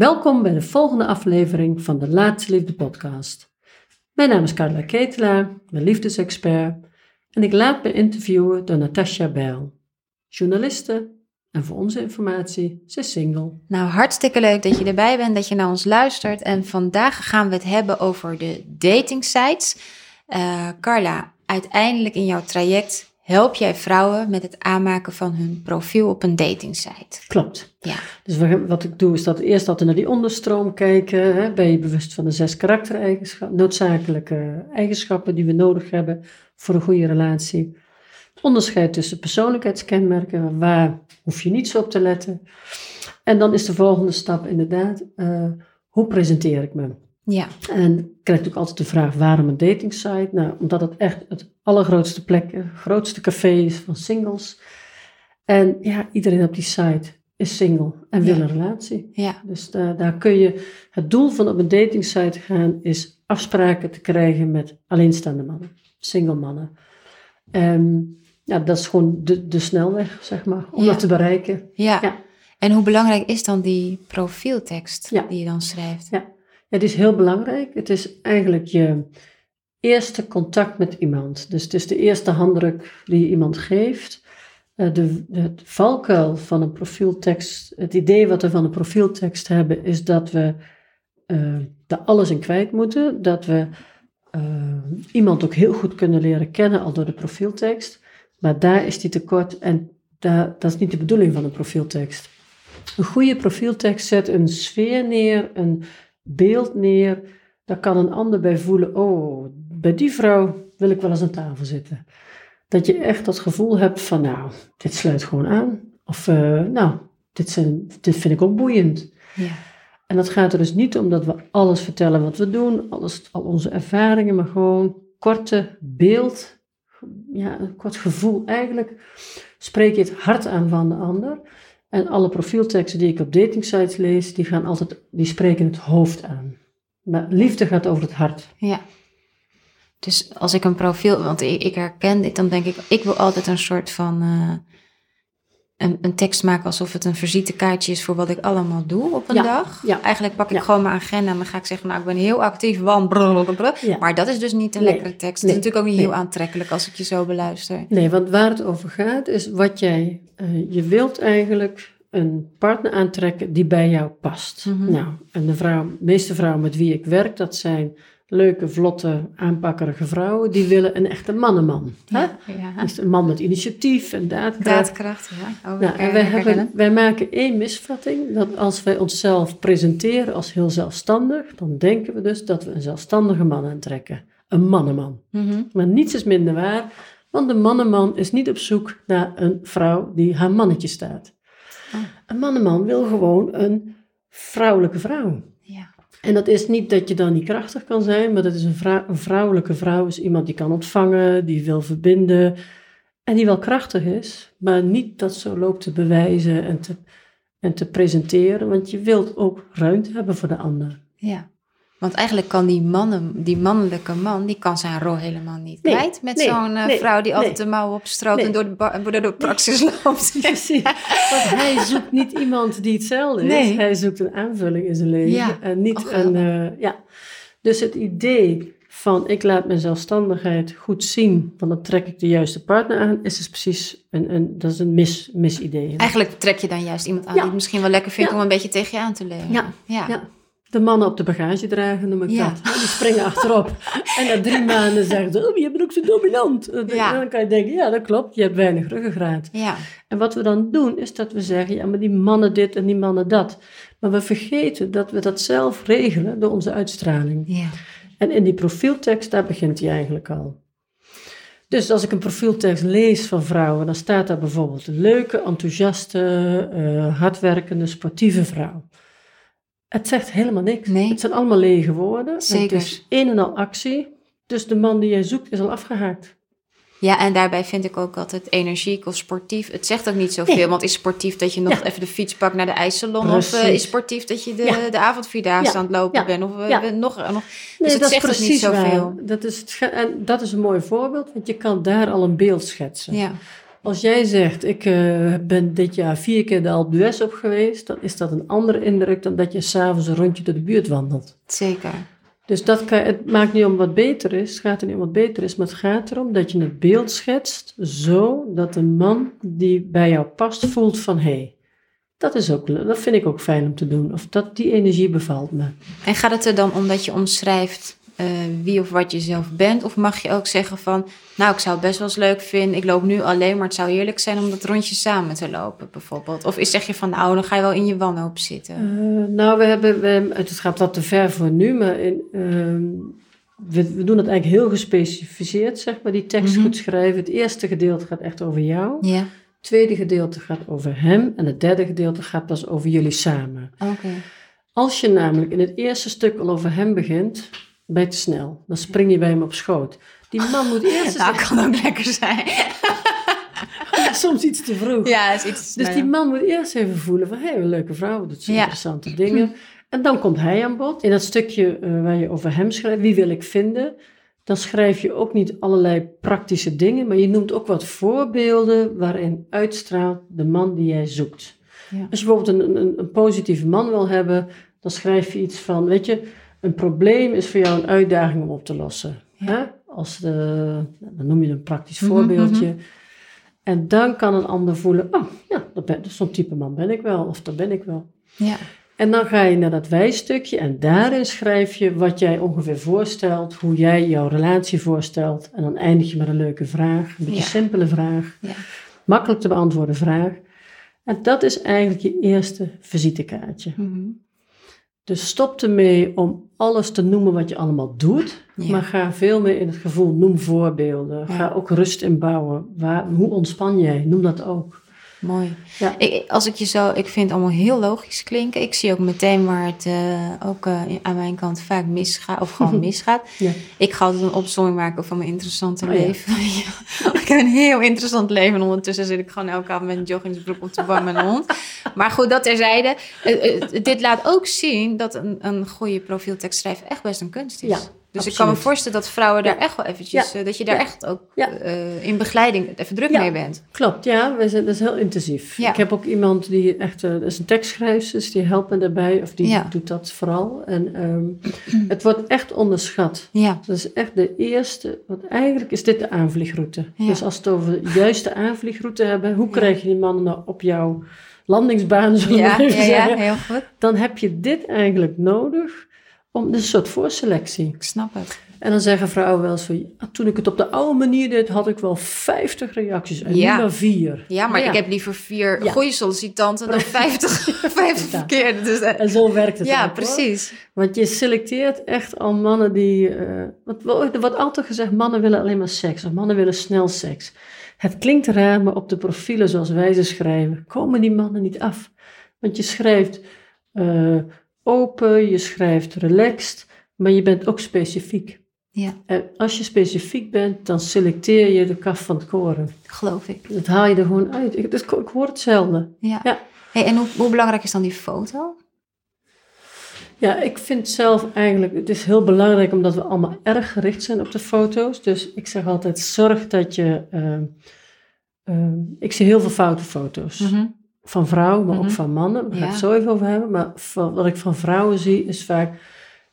Welkom bij de volgende aflevering van de Laatste Liefde podcast. Mijn naam is Carla Ketelaar, mijn liefdesexpert, en ik laat me interviewen door Natasja Bijl, journaliste en voor onze informatie, ze is single. Nou, hartstikke leuk dat je erbij bent, dat je naar ons luistert. En vandaag gaan we het hebben over de dating sites. Carla, uiteindelijk in jouw traject help jij vrouwen met het aanmaken van hun profiel op een datingsite. Klopt. Ja. Dus wat ik doe is dat eerst dat we naar die onderstroom kijken. Hè? Ben je bewust van de 6 karaktereigenschappen, noodzakelijke eigenschappen die we nodig hebben voor een goede relatie. Het onderscheid tussen persoonlijkheidskenmerken, waar hoef je niets op te letten. En dan is de volgende stap inderdaad, hoe presenteer ik me? Ja. En ik krijg natuurlijk altijd de vraag, waarom een datingsite? Nou, omdat het echt het allergrootste plek, het grootste café is van singles. En ja, iedereen op die site is single en wil een relatie. Ja. Dus daar kun je, het doel van op een datingsite gaan, is afspraken te krijgen met alleenstaande mannen, single mannen. Ja, dat is gewoon de snelweg, zeg maar, om dat te bereiken. Ja. Ja. En hoe belangrijk is dan die profieltekst die je dan schrijft? Ja. Het is heel belangrijk. Het is eigenlijk je eerste contact met iemand. Dus het is de eerste handdruk die je iemand geeft. Het valkuil van een profieltekst, het idee wat we van een profieltekst hebben, is dat we daar alles in kwijt moeten. Dat we iemand ook heel goed kunnen leren kennen al door de profieltekst. Maar daar is die tekort en dat is niet de bedoeling van een profieltekst. Een goede profieltekst zet een sfeer neer, een beeld neer, daar kan een ander bij voelen, oh, bij die vrouw wil ik wel eens aan tafel zitten. Dat je echt dat gevoel hebt van, nou, dit sluit gewoon aan. Of, nou, dit vind ik ook boeiend. Ja. En dat gaat er dus niet om dat we alles vertellen wat we doen, al onze ervaringen, maar gewoon korte beeld, ja, een kort gevoel eigenlijk. Spreek je het hart aan van de ander. En alle profielteksten die ik op datingsites lees, die spreken het hoofd aan. Maar liefde gaat over het hart. Ja. Dus als ik een profiel, want ik herken dit, dan denk ik, ik wil altijd een soort van een tekst maken alsof het een visitekaartje is voor wat ik allemaal doe op een dag. Ja. Eigenlijk pak ik gewoon mijn agenda en dan ga ik zeggen, nou, ik ben heel actief, want blablabla. Ja. Maar dat is dus niet een lekkere tekst. Het is natuurlijk ook niet heel aantrekkelijk als ik je zo beluister. Nee, want waar het over gaat is wat jij, je wilt eigenlijk een partner aantrekken die bij jou past. Mm-hmm. Nou, en de meeste vrouwen met wie ik werk, dat zijn leuke, vlotte, aanpakkerige vrouwen, die willen een echte mannenman. Ja, ja. Dus een man met initiatief en daadkracht. Ja. Oh, nou, en wij maken 1 misvatting, dat als wij onszelf presenteren als heel zelfstandig, dan denken we dus dat we een zelfstandige man aantrekken. Een mannenman. Mm-hmm. Maar niets is minder waar, want de mannenman is niet op zoek naar een vrouw die haar mannetje staat. Oh. Een mannenman wil gewoon een vrouwelijke vrouw. Ja. En dat is niet dat je dan niet krachtig kan zijn, maar dat is een vrouwelijke vrouw is iemand die kan ontvangen, die wil verbinden en die wel krachtig is, maar niet dat zo loopt te bewijzen en te presenteren, want je wilt ook ruimte hebben voor de ander. Ja, want eigenlijk kan die mannelijke man, die kan zijn rol helemaal niet kwijt met zo'n vrouw die altijd de mouwen opstroopt en door de praxis loopt. Precies. Want hij zoekt niet iemand die hetzelfde is. Hij zoekt een aanvulling in zijn leven. Ja. En niet Dus het idee van ik laat mijn zelfstandigheid goed zien, want dan trek ik de juiste partner aan, is dus precies dat is een misidee. Eigenlijk trek je dan juist iemand aan die het misschien wel lekker vindt om een beetje tegen je aan te leunen. Ja. De mannen op de bagage dragen, noem ik dat. Die springen achterop. En na 3 maanden zeggen ze, oh, je bent ook zo dominant. Ja. En dan kan je denken, ja, dat klopt, je hebt weinig ruggengraat. Ja. En wat we dan doen, is dat we zeggen, ja, maar die mannen dit en die mannen dat. Maar we vergeten dat we dat zelf regelen door onze uitstraling. Ja. En in die profieltekst, daar begint die eigenlijk al. Dus als ik een profieltekst lees van vrouwen, dan staat daar bijvoorbeeld een leuke, enthousiaste, hardwerkende, sportieve vrouw. Het zegt helemaal niks. Nee. Het zijn allemaal lege woorden. Zeker. Het is een en al actie. Dus de man die jij zoekt is al afgehaakt. Ja, en daarbij vind ik ook altijd energiek of sportief. Het zegt ook niet zoveel. Nee. Want is sportief dat je nog even de fiets pakt naar de ijssalon? Precies. Of is sportief dat je de avondvierdaagse aan het lopen bent? Of nog. Dus nee, het zegt ook niet zoveel. Dat is een mooi voorbeeld. Want je kan daar al een beeld schetsen. Ja. Als jij zegt, ik ben dit jaar 4 keer de Alpe d'Huez op geweest, dan is dat een andere indruk dan dat je s'avonds een rondje door de buurt wandelt. Zeker. Dus het maakt niet om wat beter is, het gaat er niet om wat beter is, maar het gaat erom dat je het beeld schetst zo dat de man die bij jou past voelt van, hé, dat vind ik ook fijn om te doen. Of die energie bevalt me. En gaat het er dan om dat je omschrijft wie of wat je zelf bent? Of mag je ook zeggen van, nou, ik zou het best wel eens leuk vinden. Ik loop nu alleen, maar het zou heerlijk zijn om dat rondje samen te lopen bijvoorbeeld. Of zeg je van, nou, dan ga je wel in je wanhoop zitten. Het gaat wat te ver voor nu, maar we doen het eigenlijk heel gespecificeerd, zeg maar. Die tekst goed schrijven. Het eerste gedeelte gaat echt over jou. Ja. Het tweede gedeelte gaat over hem. En het derde gedeelte gaat pas over jullie samen. Okay. Als je namelijk in het eerste stuk al over hem begint, ben je te snel. Dan spring je bij hem op schoot. Die man moet eerst... Dat kan ook lekker zijn. Soms iets te vroeg. Ja, is iets te snel. Dus die man moet eerst even voelen van, hé, een leuke vrouw. Dat zijn interessante dingen. En dan komt hij aan bod. In dat stukje waar je over hem schrijft, wie wil ik vinden, dan schrijf je ook niet allerlei praktische dingen, maar je noemt ook wat voorbeelden waarin uitstraalt de man die jij zoekt. Ja. Als je bijvoorbeeld een positieve man wil hebben, dan schrijf je iets van, weet je, een probleem is voor jou een uitdaging om op te lossen. Ja. Hè? Dan noem je een praktisch voorbeeldje. Mm-hmm. En dan kan een ander voelen, oh ja, zo'n type man ben ik wel, of dat ben ik wel. Ja. En dan ga je naar dat wij-stukje en daarin schrijf je wat jij ongeveer voorstelt, hoe jij jouw relatie voorstelt. En dan eindig je met een leuke vraag, een beetje simpele vraag, makkelijk te beantwoorden vraag. En dat is eigenlijk je eerste visitekaartje. Mm-hmm. Dus stop ermee om alles te noemen wat je allemaal doet, maar ga veel meer in het gevoel, noem voorbeelden, ga ook rust inbouwen. Hoe ontspan jij? Noem dat ook. Mooi. Ja. Ik vind het allemaal heel logisch klinken. Ik zie ook meteen waar het aan mijn kant vaak misgaat. Of gewoon misgaat. Ja. Ik ga altijd een opzomming maken van mijn interessante leven. Ja. Ik heb een heel interessant leven. En ondertussen zit ik gewoon elke avond met een joggingsbroek op de bank met een hond. Maar goed, dat terzijde. Dit laat ook zien dat een goede profieltekst schrijven echt best een kunst is. Ja. Dus absoluut. Ik kan me voorstellen dat vrouwen daar echt wel eventjes... dat je daar echt ook in begeleiding even druk mee bent. Klopt, dat is heel intensief. Ja. Ik heb ook iemand die echt... dat is een tekstschrijfster, dus die helpt me daarbij. Of die doet dat vooral. En het wordt echt onderschat. Ja. Dat is echt de eerste... Want eigenlijk is dit de aanvliegroute. Ja. Dus als we het over de juiste aanvliegroute hebben... hoe krijg je die mannen nou op jouw landingsbaan? Heel goed. Dan heb je dit eigenlijk nodig... Dit is een soort voorselectie. Ik snap het. En dan zeggen vrouwen wel zo... toen ik het op de oude manier deed... had ik wel 50 reacties en nu maar 4. Ja, maar ik heb liever 4 goede sollicitanten... dan 50 verkeerde. Dus, en zo werkt het ook, precies. Hoor. Want je selecteert echt al mannen die... er wordt altijd gezegd... mannen willen alleen maar seks. Of mannen willen snel seks. Het klinkt raar, maar op de profielen zoals wij ze schrijven... komen die mannen niet af. Want je schrijft... open, je schrijft relaxed, maar je bent ook specifiek. Ja. En als je specifiek bent, dan selecteer je de kaf van het koren. Geloof ik. Dat haal je er gewoon uit. Ik hoor het zelden. Ja. Ja. Hey, en hoe belangrijk is dan die foto? Ja, ik vind zelf eigenlijk... Het is heel belangrijk omdat we allemaal erg gericht zijn op de foto's. Dus ik zeg altijd, zorg dat je... ik zie heel veel foute foto's. Mm-hmm. Van vrouwen, maar ook van mannen. Daar ga ik het zo even over hebben. Maar wat ik van vrouwen zie, is vaak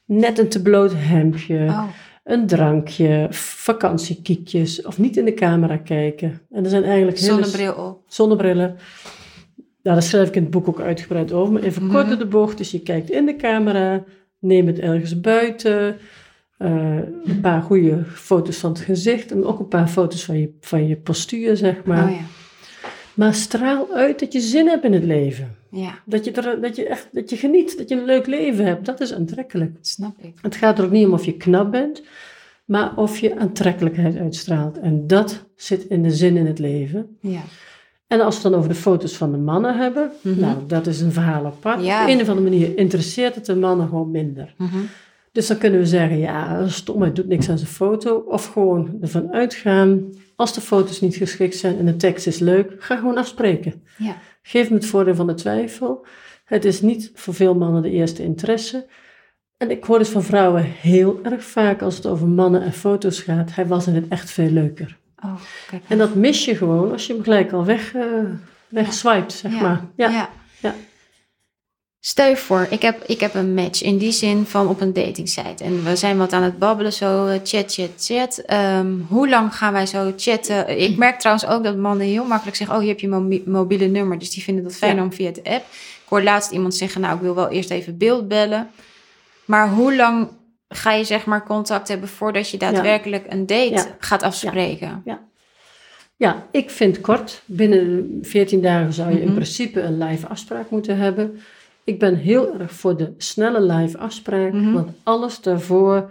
net een te bloot hemdje. Oh. Een drankje, vakantiekiekjes. Of niet in de camera kijken. En er zijn eigenlijk zonnebrillen. Daar schrijf ik in het boek ook uitgebreid over. Maar even kort door de bocht. Dus je kijkt in de camera. Neem het ergens buiten. Een paar goede foto's van het gezicht. En ook een paar foto's van je postuur, zeg maar. Oh, ja. Maar straal uit dat je zin hebt in het leven. Ja. Dat je geniet, dat je een leuk leven hebt. Dat is aantrekkelijk. Dat snap ik. Het gaat er ook niet om of je knap bent, maar of je aantrekkelijkheid uitstraalt. En dat zit in de zin in het leven. Ja. En als we het dan over de foto's van de mannen hebben, dat is een verhaal apart. Ja. Op een of andere manier interesseert het de mannen gewoon minder. Mm-hmm. Dus dan kunnen we zeggen, stom, hij doet niks aan zijn foto. Of gewoon ervan uitgaan, als de foto's niet geschikt zijn en de tekst is leuk, ga gewoon afspreken. Ja. Geef me het voordeel van de twijfel. Het is niet voor veel mannen de eerste interesse. En ik hoor dus van vrouwen heel erg vaak, als het over mannen en foto's gaat, hij was in het echt veel leuker. Oh, kijk. En dat mis je gewoon als je hem gelijk al wegswipt, zeg maar. Ja. Ja. Ja. Stel je voor, ik heb een match in die zin van op een datingsite. En we zijn wat aan het babbelen, zo chat. Hoe lang gaan wij zo chatten? Ik merk trouwens ook dat mannen heel makkelijk zeggen... oh, hier heb je mobiele nummer. Dus die vinden dat fijn om via de app. Ik hoor laatst iemand zeggen, nou, ik wil wel eerst even beeldbellen. Maar hoe lang ga je zeg maar contact hebben... voordat je daadwerkelijk een date gaat afspreken? Ja, ik vind kort. Binnen 14 dagen zou je in principe een live afspraak moeten hebben... Ik ben heel erg voor de snelle live afspraak, want alles daarvoor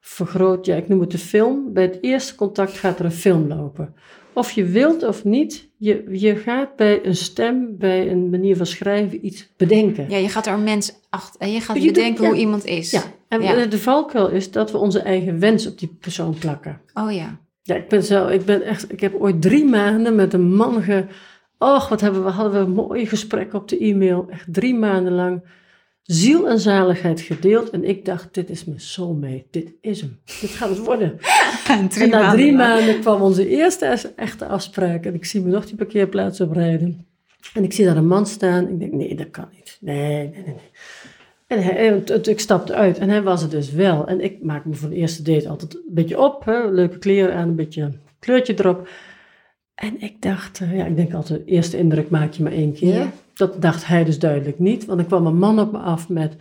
vergroot, ik noem het de film. Bij het eerste contact gaat er een film lopen. Of je wilt of niet, je gaat bij een stem, bij een manier van schrijven iets bedenken. Ja, je gaat er een mens achter, je gaat bedenken hoe iemand is. Ja, en de valkuil is dat we onze eigen wens op die persoon plakken. Oh ja. Ja, ik heb ooit 3 maanden met een man Och, wat hadden we een mooi gesprek op de e-mail. Echt 3 maanden lang ziel en zaligheid gedeeld. En ik dacht, dit is mijn soulmate. Dit is hem. Dit gaat het worden. En na 3 maanden kwam onze eerste echte afspraak. En ik zie me nog die parkeerplaats oprijden. En ik zie daar een man staan. Ik denk, nee, dat kan niet. Nee. En ik stapte uit. En hij was het dus wel. En ik maak me voor de eerste date altijd een beetje op. Hè? Leuke kleren aan, een beetje kleurtje erop. En ik dacht, ik denk altijd, de eerste indruk maak je maar 1 keer. Ja. Dat dacht hij dus duidelijk niet. Want er kwam een man op me af met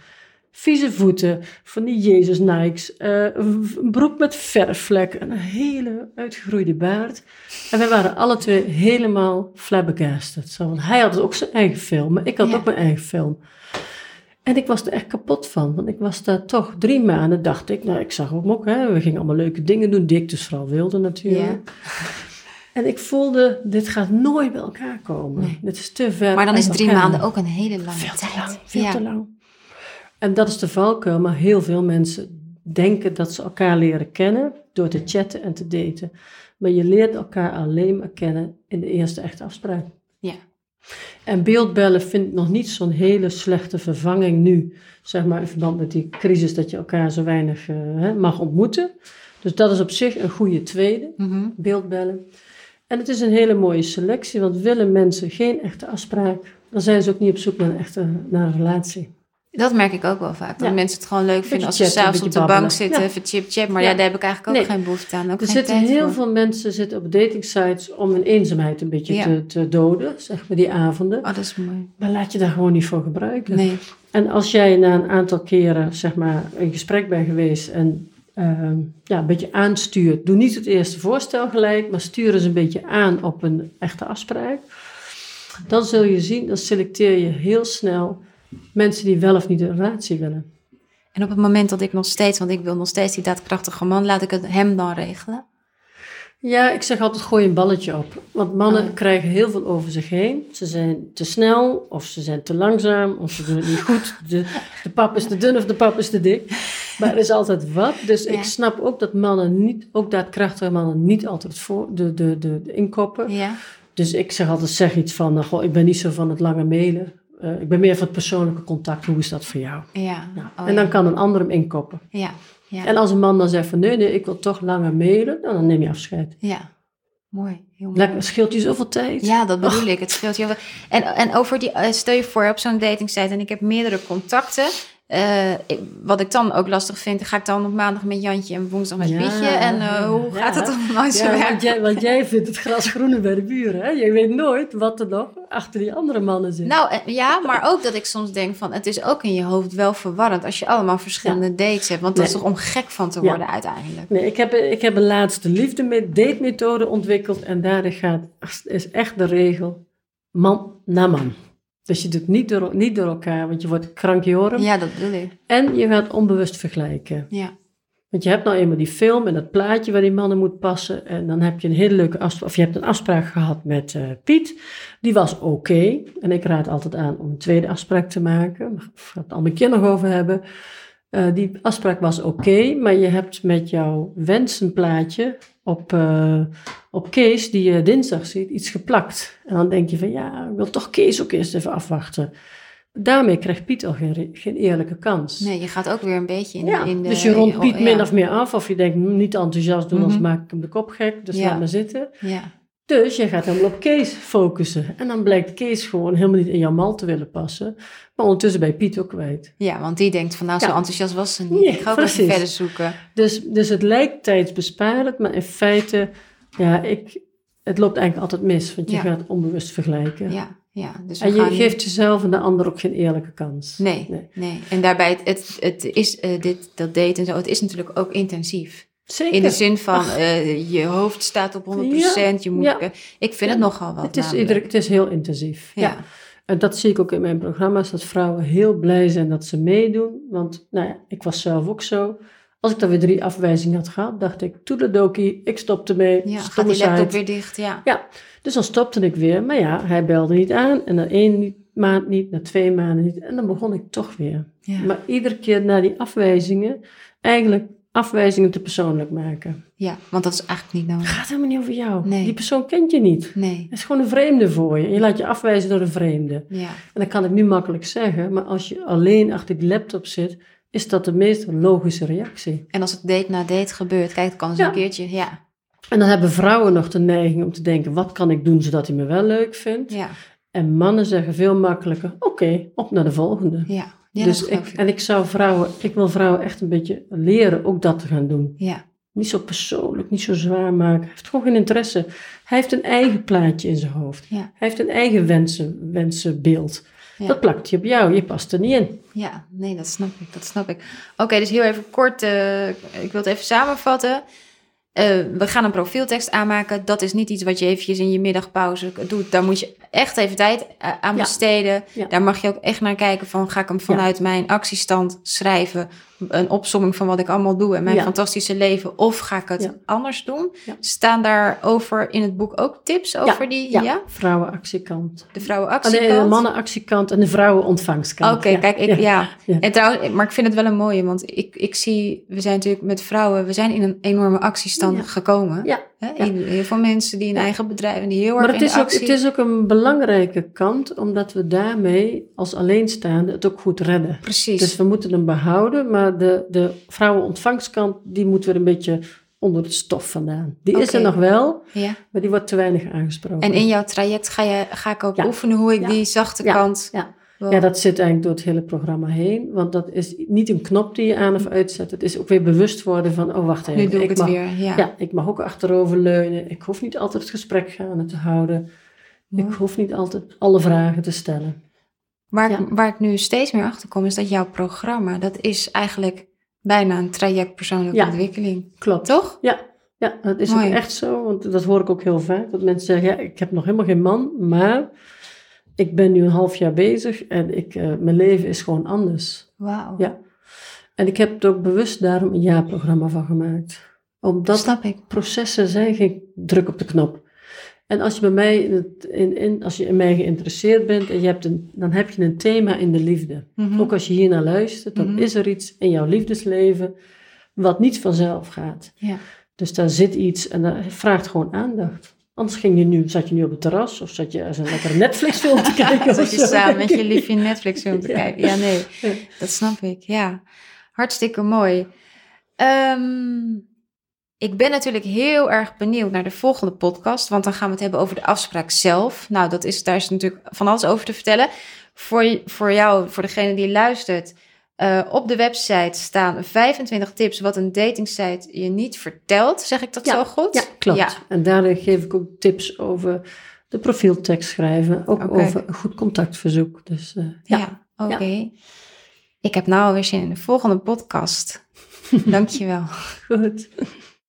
vieze voeten, van die Jezus Nikes, een broek met verfvlek, een hele uitgegroeide baard. En wij waren alle 2 helemaal flabbergasted. Want hij had ook zijn eigen film, maar ik had ook mijn eigen film. En ik was er echt kapot van, want ik was daar toch 3 maanden, dacht ik. Nou, ik zag hem ook, we gingen allemaal leuke dingen doen, die ik dus vooral wilde natuurlijk. Ja. En ik voelde, dit gaat nooit bij elkaar komen. Nee. Dit is te ver. Maar dan is 3 maanden ook een hele lange tijd. Veel te lang. En dat is de valkuil. Maar heel veel mensen denken dat ze elkaar leren kennen... door te chatten en te daten. Maar je leert elkaar alleen maar kennen in de eerste echte afspraak. Ja. En beeldbellen vindt nog niet zo'n hele slechte vervanging nu. Zeg maar in verband met die crisis dat je elkaar zo weinig mag ontmoeten. Dus dat is op zich een goede tweede, beeldbellen. En het is een hele mooie selectie, want willen mensen geen echte afspraak, dan zijn ze ook niet op zoek naar een relatie. Dat merk ik ook wel vaak, dat mensen het gewoon leuk vinden als ze s'avonds op de bank zitten, even chip, maar daar heb ik eigenlijk ook geen behoefte aan. Er zitten heel veel mensen op datingsites om hun eenzaamheid een beetje te doden, zeg maar die avonden. Oh, dat is mooi. Maar laat je daar gewoon niet voor gebruiken. Nee. En als jij na een aantal keren, zeg maar, in gesprek bent geweest en... een beetje aanstuurt. Doe niet het eerste voorstel gelijk, maar stuur eens een beetje aan op een echte afspraak. Dan zul je zien, dan selecteer je heel snel mensen die wel of niet een relatie willen. En op het moment dat ik nog steeds, want ik wil nog steeds die daadkrachtige man, laat ik het hem dan regelen? Ja, ik zeg altijd gooi een balletje op. Want mannen krijgen heel veel over zich heen. Ze zijn te snel, of ze zijn te langzaam, of ze doen het niet goed. De pap is te dun of de pap is te dik. Maar er is altijd wat. Dus ik snap ook dat mannen niet, ook daadkrachtige mannen niet altijd voor de inkoppen. Ja. Dus ik zeg altijd iets van, ik ben niet zo van het lange mailen. Ik ben meer van het persoonlijke contact. Hoe is dat voor jou? Ja. Nou, en dan kan een ander hem inkoppen. Ja. Ja. En als een man dan zegt van nee, ik wil toch langer mailen, dan neem je afscheid. Ja, mooi. Heel mooi. Het scheelt je zoveel tijd. Ja, dat bedoel ik. Het scheelt je heel veel. En over die, stel je voor op zo'n datingsite en ik heb meerdere contacten. Wat ik dan ook lastig vind, ga ik dan op maandag met Jantje en woensdag met Pietje. En hoe gaat het dan nooit zo werken? Want jij vindt het gras groener bij de buren. Hè? Je weet nooit wat er nog achter die andere mannen zit. Nou ja, maar ook dat ik soms denk van, het is ook in je hoofd wel verwarrend als je allemaal verschillende dates hebt. Want dat is toch om gek van te worden uiteindelijk. Nee, ik heb een laatste liefde met date methode ontwikkeld. En daarin is echt de regel man na man. Dus je doet niet door elkaar, want je wordt krankjoren. Ja, dat bedoel ik. En je gaat onbewust vergelijken. Ja. Want je hebt nou eenmaal die film en dat plaatje waar die mannen moet passen. En dan heb je een hele leuke afspraak, of je hebt een afspraak gehad met Piet. Die was oké. En ik raad altijd aan om een tweede afspraak te maken. Daar ga ik het al een keer nog over hebben. Die afspraak was oké, maar je hebt met jouw wensenplaatje op Kees, die je dinsdag ziet, iets geplakt. En dan denk je van, ik wil toch Kees ook eerst even afwachten. Daarmee krijgt Piet al geen eerlijke kans. Nee, je gaat ook weer een beetje in, ja, in de... Dus je rondt Piet min of meer af. Of je denkt, niet enthousiast doen, anders maak ik hem de kop gek. Dus laat maar zitten. Ja. Dus je gaat helemaal op Kees focussen. En dan blijkt Kees gewoon helemaal niet in jouw mal te willen passen. Maar ondertussen ben je Piet ook kwijt. Ja, want die denkt van, nou, zo enthousiast was ze niet. Nee, ik ga ook even verder zoeken. Dus het lijkt tijdsbesparend, maar in feite... Ja, het loopt eigenlijk altijd mis. Want je gaat onbewust vergelijken. Ja. Ja, dus en je geeft jezelf en de ander ook geen eerlijke kans. Nee. En daarbij, het is dat daten en zo, het is natuurlijk ook intensief. Zeker. In de zin van, je hoofd staat op 100%. Ja. Je moet, ik vind het nogal wat. Het is heel intensief. Ja. En dat zie ik ook in mijn programma's, dat vrouwen heel blij zijn dat ze meedoen. Want, nou ja, ik was zelf ook zo. Als ik dan weer 3 afwijzingen had gehad, dacht ik, toedeledokie, ik stopte mee. Ja, gaat die laptop weer dicht, ja. Dus dan stopte ik weer, maar ja, hij belde niet aan. En na 1 maand niet, na 2 maanden niet. En dan begon ik toch weer. Ja. Maar iedere keer na die afwijzingen, eigenlijk afwijzingen te persoonlijk maken. Ja, want dat is eigenlijk niet nodig. Het gaat helemaal niet over jou. Nee. Die persoon kent je niet. Nee. Het is gewoon een vreemde voor je. Je laat je afwijzen door een vreemde. Ja. En dat kan ik nu makkelijk zeggen, maar als je alleen achter die laptop zit... is dat de meest logische reactie. En als het date na date gebeurt, kijk, het kan eens een keertje, En dan hebben vrouwen nog de neiging om te denken... wat kan ik doen zodat hij me wel leuk vindt? Ja. En mannen zeggen veel makkelijker... oké, op naar de volgende. Ja, dus ik wil vrouwen echt een beetje leren ook dat te gaan doen. Ja. Niet zo persoonlijk, niet zo zwaar maken. Hij heeft gewoon geen interesse. Hij heeft een eigen plaatje in zijn hoofd. Ja. Hij heeft een eigen wensenbeeld... Ja. Dat plakt je op jou, je past er niet in. Ja, nee, dat snap ik. Oké, dus heel even kort, ik wil het even samenvatten. We gaan een profieltekst aanmaken. Dat is niet iets wat je eventjes in je middagpauze doet. Daar moet je echt even tijd aan besteden. Ja. Daar mag je ook echt naar kijken van, ga ik hem vanuit mijn actiestand schrijven? Een opsomming van wat ik allemaal doe en mijn fantastische leven. Of ga ik het anders doen? Ja. Staan daarover in het boek ook tips over die? Ja, vrouwenactiekant. De vrouwenactiekant. De mannenactiekant en de vrouwenontvangskant. Oké, kijk, ik. En trouwens, maar ik vind het wel een mooie, want ik zie, we zijn natuurlijk met vrouwen, we zijn in een enorme actiestand gekomen. Ja. Hè? Heel veel mensen die een eigen bedrijf en die heel erg in actie... Maar het is ook een belangrijke kant, omdat we daarmee als alleenstaande het ook goed redden. Precies. Dus we moeten hem behouden, maar de vrouwenontvangskant, die moeten we een beetje onder het stof vandaan. Die is er nog wel, maar die wordt te weinig aangesproken. En in jouw traject ga ik ook oefenen hoe ik die zachte kant... Ja, dat zit eigenlijk door het hele programma heen. Want dat is niet een knop die je aan of uitzet. Het is ook weer bewust worden van, oh wacht even. Nu doe ik het weer. Ja, ik mag ook achterover leunen. Ik hoef niet altijd het gesprek gaande te houden. Ik hoef niet altijd alle vragen te stellen. Waar ik nu steeds meer achter kom, is dat jouw programma, dat is eigenlijk bijna een traject persoonlijke ontwikkeling. Klopt. Toch? Ja, dat is ook echt zo. Want dat hoor ik ook heel vaak. Dat mensen zeggen, ik heb nog helemaal geen man, maar ik ben nu een half jaar bezig en mijn leven is gewoon anders. Wauw. Ja. En ik heb er ook bewust daarom een jaarprogramma van gemaakt. Omdat processen zijn geen druk op de knop. En als je bij mij als je in mij geïnteresseerd bent en je hebt dan heb je een thema in de liefde. Mm-hmm. Ook als je hiernaar luistert, dan is er iets in jouw liefdesleven wat niet vanzelf gaat. Ja. Dus daar zit iets en dat vraagt gewoon aandacht. Anders zat je nu op het terras of zat je als een lekkere Netflix-film te kijken. Zat je samen met je liefje Netflix-film te kijken. Ja, nee, dat snap ik. Ja, hartstikke mooi. Ik ben natuurlijk heel erg benieuwd naar de volgende podcast. Want dan gaan we het hebben over de afspraak zelf. Nou, daar is natuurlijk van alles over te vertellen. Voor jou, voor degene die luistert. Op de website staan 25 tips wat een datingsite je niet vertelt. Zeg ik dat zo goed? Ja, klopt. Ja. En daarin geef ik ook tips over de profieltekst schrijven. Ook over een goed contactverzoek. Dus, oké. Ik heb nou alweer zin in de volgende podcast. Dankjewel. Goed.